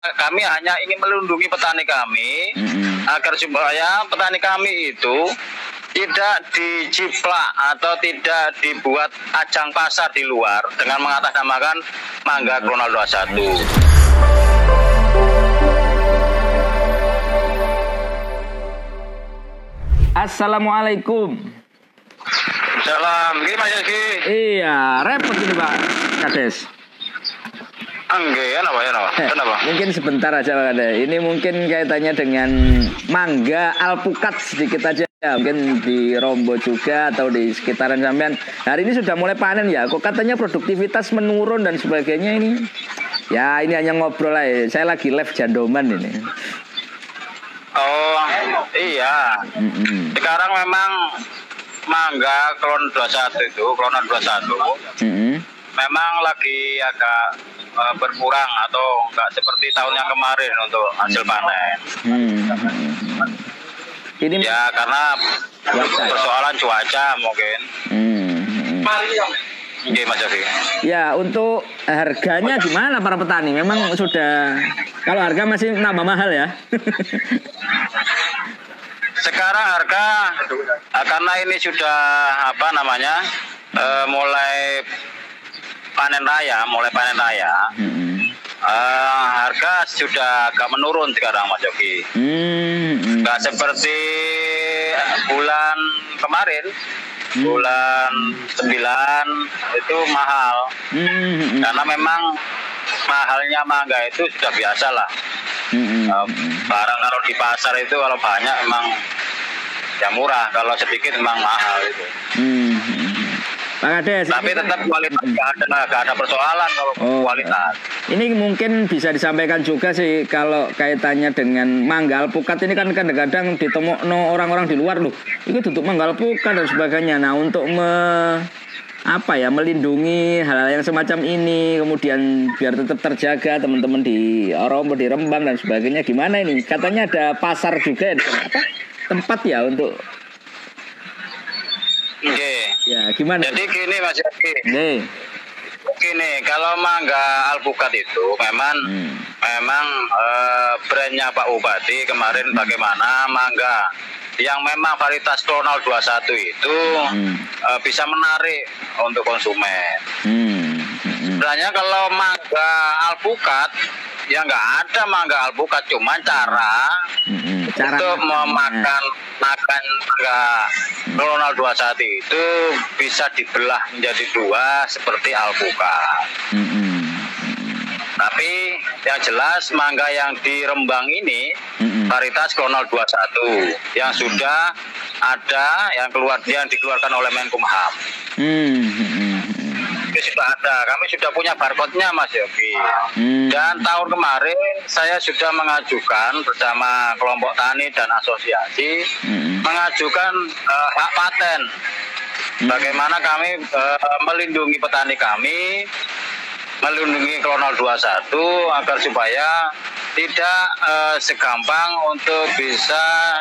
Kami hanya ingin melindungi petani kami agar supaya petani kami itu tidak diciplak atau tidak dibuat ajang pasar di luar dengan mengatasnamakan Mangga Kronal 21. Assalamualaikum. Salam, gimana sih? Iya, repot ini Pak Kades. Enggak, kenapa? Mungkin sebentar aja Pak Kades. Ini mungkin kaitannya dengan mangga alpukat sedikit aja. Mungkin di Rombo juga atau di sekitaran sampean. Hari ini sudah mulai panen ya. Kok katanya produktivitas menurun dan sebagainya ini? Ya, ini hanya ngobrol aja. Saya lagi live jandoman ini. Oh iya, sekarang memang Mangga Kronal 21 itu memang lagi agak berkurang atau nggak seperti tahun yang kemarin untuk hasil panen. Ini ya karena persoalan cuaca mungkin. Oke, Mas Javi. Ya, untuk harganya gimana para petani? Memang sudah, kalau harga masih nambah mahal ya? Sekarang harga karena ini sudah mulai panen raya, harga sudah agak menurun sekarang, Mas Yogi. Nggak seperti bulan kemarin. Bulan 9 itu mahal karena memang mahalnya mangga itu sudah biasa lah. Barang kalau di pasar itu kalau banyak memang ya murah, kalau sedikit memang mahal itu. Tapi tetap kualitas gak ada persoalan kalau kualitas. Ini mungkin bisa disampaikan juga sih kalau kaitannya dengan mangga alpukat ini kan kadang-kadang ditemokno orang-orang di luar loh. Itu tutup mangga alpukat dan sebagainya. Nah, untuk melindungi hal-hal yang semacam ini, kemudian biar tetap terjaga teman-teman di Rombo, di Rembang dan sebagainya, gimana ini? Katanya ada pasar juga tempat ya untuk. Ya, gimana? Jadi gini Mas Yogi. Gini, kalau mangga alpukat itu memang brandnya Pak Bupati kemarin bagaimana mangga yang memang varietas Kronal 21 itu bisa menarik untuk konsumen. Sebenarnya kalau mangga alpukat ya nggak ada mangga alpukat, cuman cara untuk memakan mangga Kronal 21 itu bisa dibelah menjadi dua seperti alpukat. Tapi yang jelas mangga yang di Rembang ini varietas Kronal 21 yang sudah ada yang dikeluarkan oleh Menkumham. Sudah ada, kami sudah punya barcode-nya Mas Yogi. Dan tahun kemarin saya sudah mengajukan bersama kelompok tani dan asosiasi mengajukan hak paten. Bagaimana kami melindungi petani kami, melindungi Kronal 21 agar supaya tidak segampang untuk bisa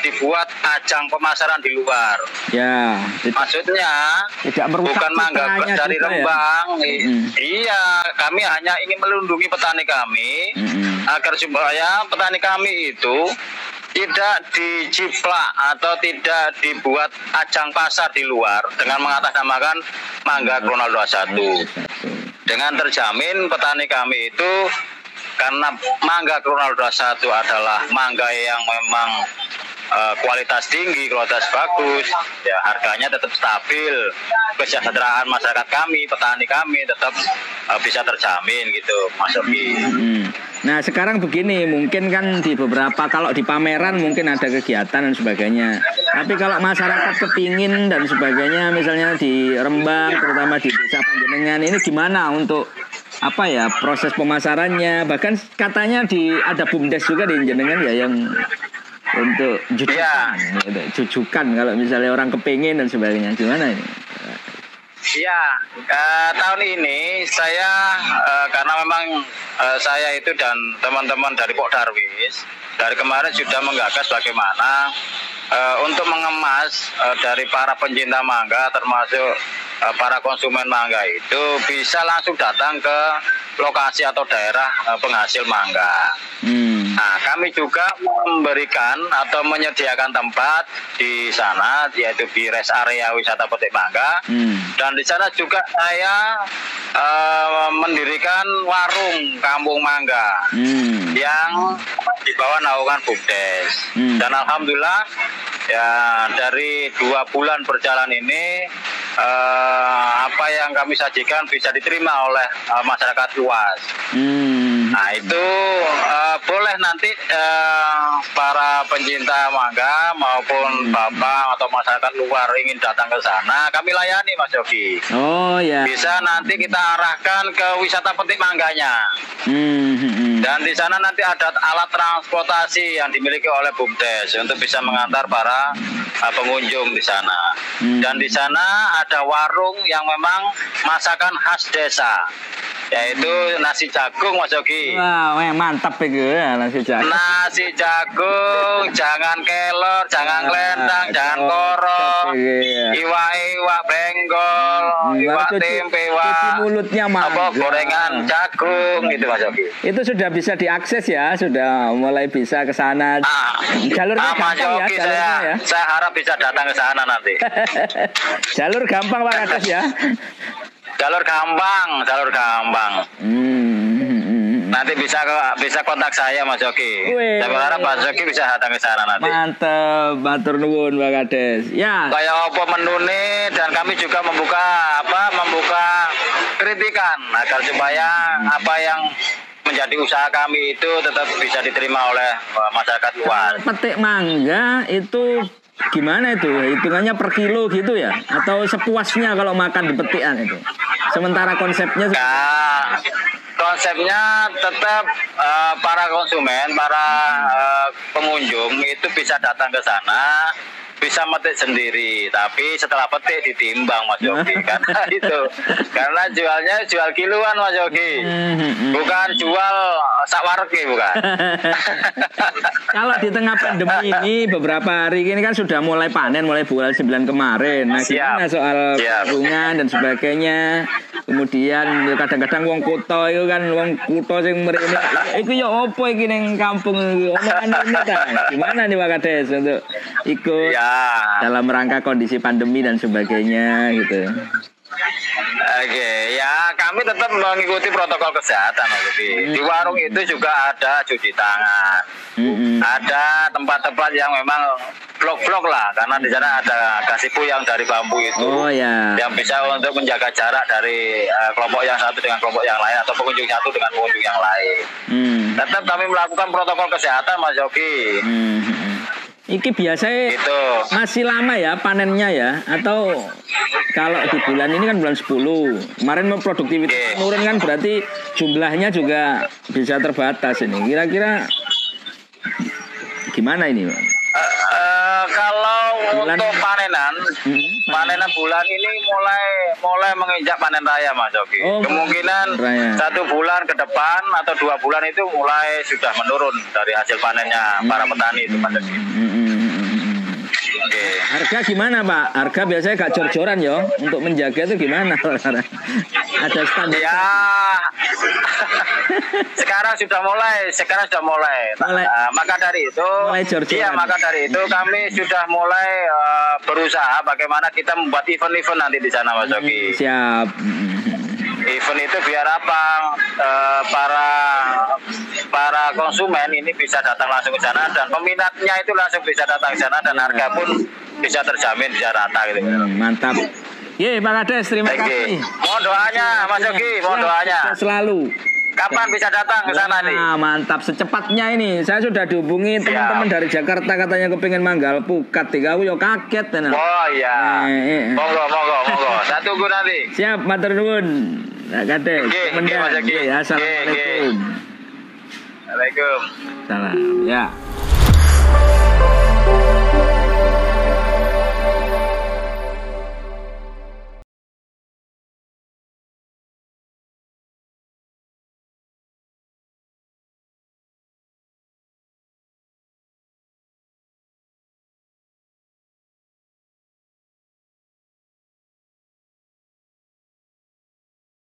dibuat ajang pemasaran di luar. Ya, maksudnya tidak bukan mangga dari Rembang. Iya, kami hanya ingin melindungi petani kami agar supaya petani kami itu tidak diciplak atau tidak dibuat ajang pasar di luar dengan mengatasnamakan Mangga Kronal 21. Dengan terjamin petani kami itu, karena Mangga Kronal 21 adalah mangga yang memang kualitas tinggi, kualitas bagus, ya harganya tetap stabil, kesejahteraan masyarakat kami, petani kami tetap bisa terjamin gitu, Mas Oki. Nah sekarang begini, mungkin kan di beberapa kalau di pameran mungkin ada kegiatan dan sebagainya. Tapi kalau masyarakat kepingin dan sebagainya, misalnya di Rembang, terutama di Desa Panjenengan, ini gimana untuk proses pemasarannya? Bahkan katanya ada BUMDes juga di Jenengan ya yang untuk jujukan, kalau misalnya orang kepingin dan sebagainya, gimana ini? Ya, tahun ini saya karena memang saya itu dan teman-teman dari Pok Darwis dari kemarin sudah menggagas bagaimana untuk mengemas dari para pencinta mangga termasuk para konsumen mangga itu bisa langsung datang ke lokasi atau daerah penghasil mangga. Nah, kami juga memberikan atau menyediakan tempat di sana, yaitu di rest area wisata Petik Mangga. Dan di sana juga saya mendirikan warung Kampung Mangga yang di bawah naungan BUMDes. Dan alhamdulillah ya, dari 2 bulan berjalan ini apa yang kami sajikan bisa diterima oleh masyarakat luas. Nah, itu boleh nanti para pencinta mangga maupun bapak atau masyarakat luar ingin datang ke sana, kami layani, Mas Yogi. Oh ya. Bisa nanti kita arahkan ke wisata Petik Mangganya. Dan di sana nanti ada alat transportasi yang dimiliki oleh BUMDes untuk bisa mengantar para pengunjung di sana. Dan di sana ada warung yang memang masakan khas desa, yaitu nasi jagung, Mas Yogi. Wah, mantap itu ya, nasi jagung. Nasi jagung, jangan kelor, jangan kelentang, jangan koro, iwak-iwak benggol, iwak tempe, mulutnya mangga, gorengan jagung, gitu, Mas Yogi. Itu sudah bisa diakses ya, sudah mulai bisa ke sana. Jalurnya gampang ya, saya harap bisa datang ke sana nanti. Jalur gampang Pak Kades ya. Jalur gampang. Nanti bisa kontak saya, Mas Yogi. Saya berharap Mas Yogi bisa datang ke sana nanti. Mantap, matur nuwun Pak Kades. Ya. Kayak apa menune, dan kami juga membuka kritikan agar supaya apa yang menjadi usaha kami itu tetap bisa diterima oleh masyarakat luar. Petik mangga itu gimana itu? Hitungannya per kilo gitu ya? Atau sepuasnya kalau makan di petikan itu? Sementara konsepnya... Nah, konsepnya tetap para konsumen, para pengunjung itu bisa datang ke sana, bisa metik sendiri, tapi setelah petik ditimbang, Mas Yogi. Karena itu, karena jual kiloan, Mas Yogi, bukan jual sawargi, bukan. Kalau di tengah pandemi ini beberapa hari ini kan sudah mulai panen, mulai bulan 9 kemarin. Nah, gimana soal bunga dan sebagainya? Kemudian kadang-kadang wong kota itu kan sing mrene iku ya apa iki ning kampung ono-ono ta. Gimana nih Pak Kades untuk ikut dalam rangka kondisi pandemi dan sebagainya gitu. Oke, ya kami tetap mengikuti protokol kesehatan. Di warung itu juga ada cuci tangan, ada tempat-tempat yang memang blok-blok lah, karena di sana ada gazebo yang dari bambu itu, yang bisa untuk menjaga jarak dari kelompok yang satu dengan kelompok yang lain atau pengunjung satu dengan pengunjung yang lain. Tetap kami melakukan protokol kesehatan, Mas Yogi. Iki biasanya gitu. Masih lama ya panennya ya, atau kalau di bulan ini kan bulan 10 kemarin produktivitas menurun kan, berarti jumlahnya juga bisa terbatas ini. Kira-kira gimana ini Pak? Kalau untuk panenan, panenan bulan ini mulai menginjak panen raya, Mas Yogi. Kemungkinan 1 bulan ke depan atau 2 bulan itu mulai sudah menurun dari hasil panennya para petani itu, Mas Yogi. Harga gimana Pak? Harga biasanya gak jor-joran ya, untuk menjaga itu gimana? Ada standar ya. Sekarang sudah mulai. Maka dari itu kami sudah mulai berusaha bagaimana kita membuat event-event nanti di sana, Mas Yogi. Siap. Event itu biar apa? Para konsumen ini bisa datang langsung ke sana, dan peminatnya itu langsung bisa datang ke sana, dan harga pun bisa terjamin, bisa rata gitu. Mantap. Ye, Pak Kades, terima kasih. Mohon doanya, Mas Yogi, mohon doanya. Selalu. Kapan bisa datang ke sana nih? Mantap, secepatnya ini. Saya sudah dihubungi teman-teman dari Jakarta, katanya kepingin manggal pukat. Aku yo kaget. Oh iya. Monggo. Saya tunggu nanti. Siap, matur nuwun. Pak Kades. Oke, Mas Yogi. Assalamualaikum. Waalaikumsalam. Ya.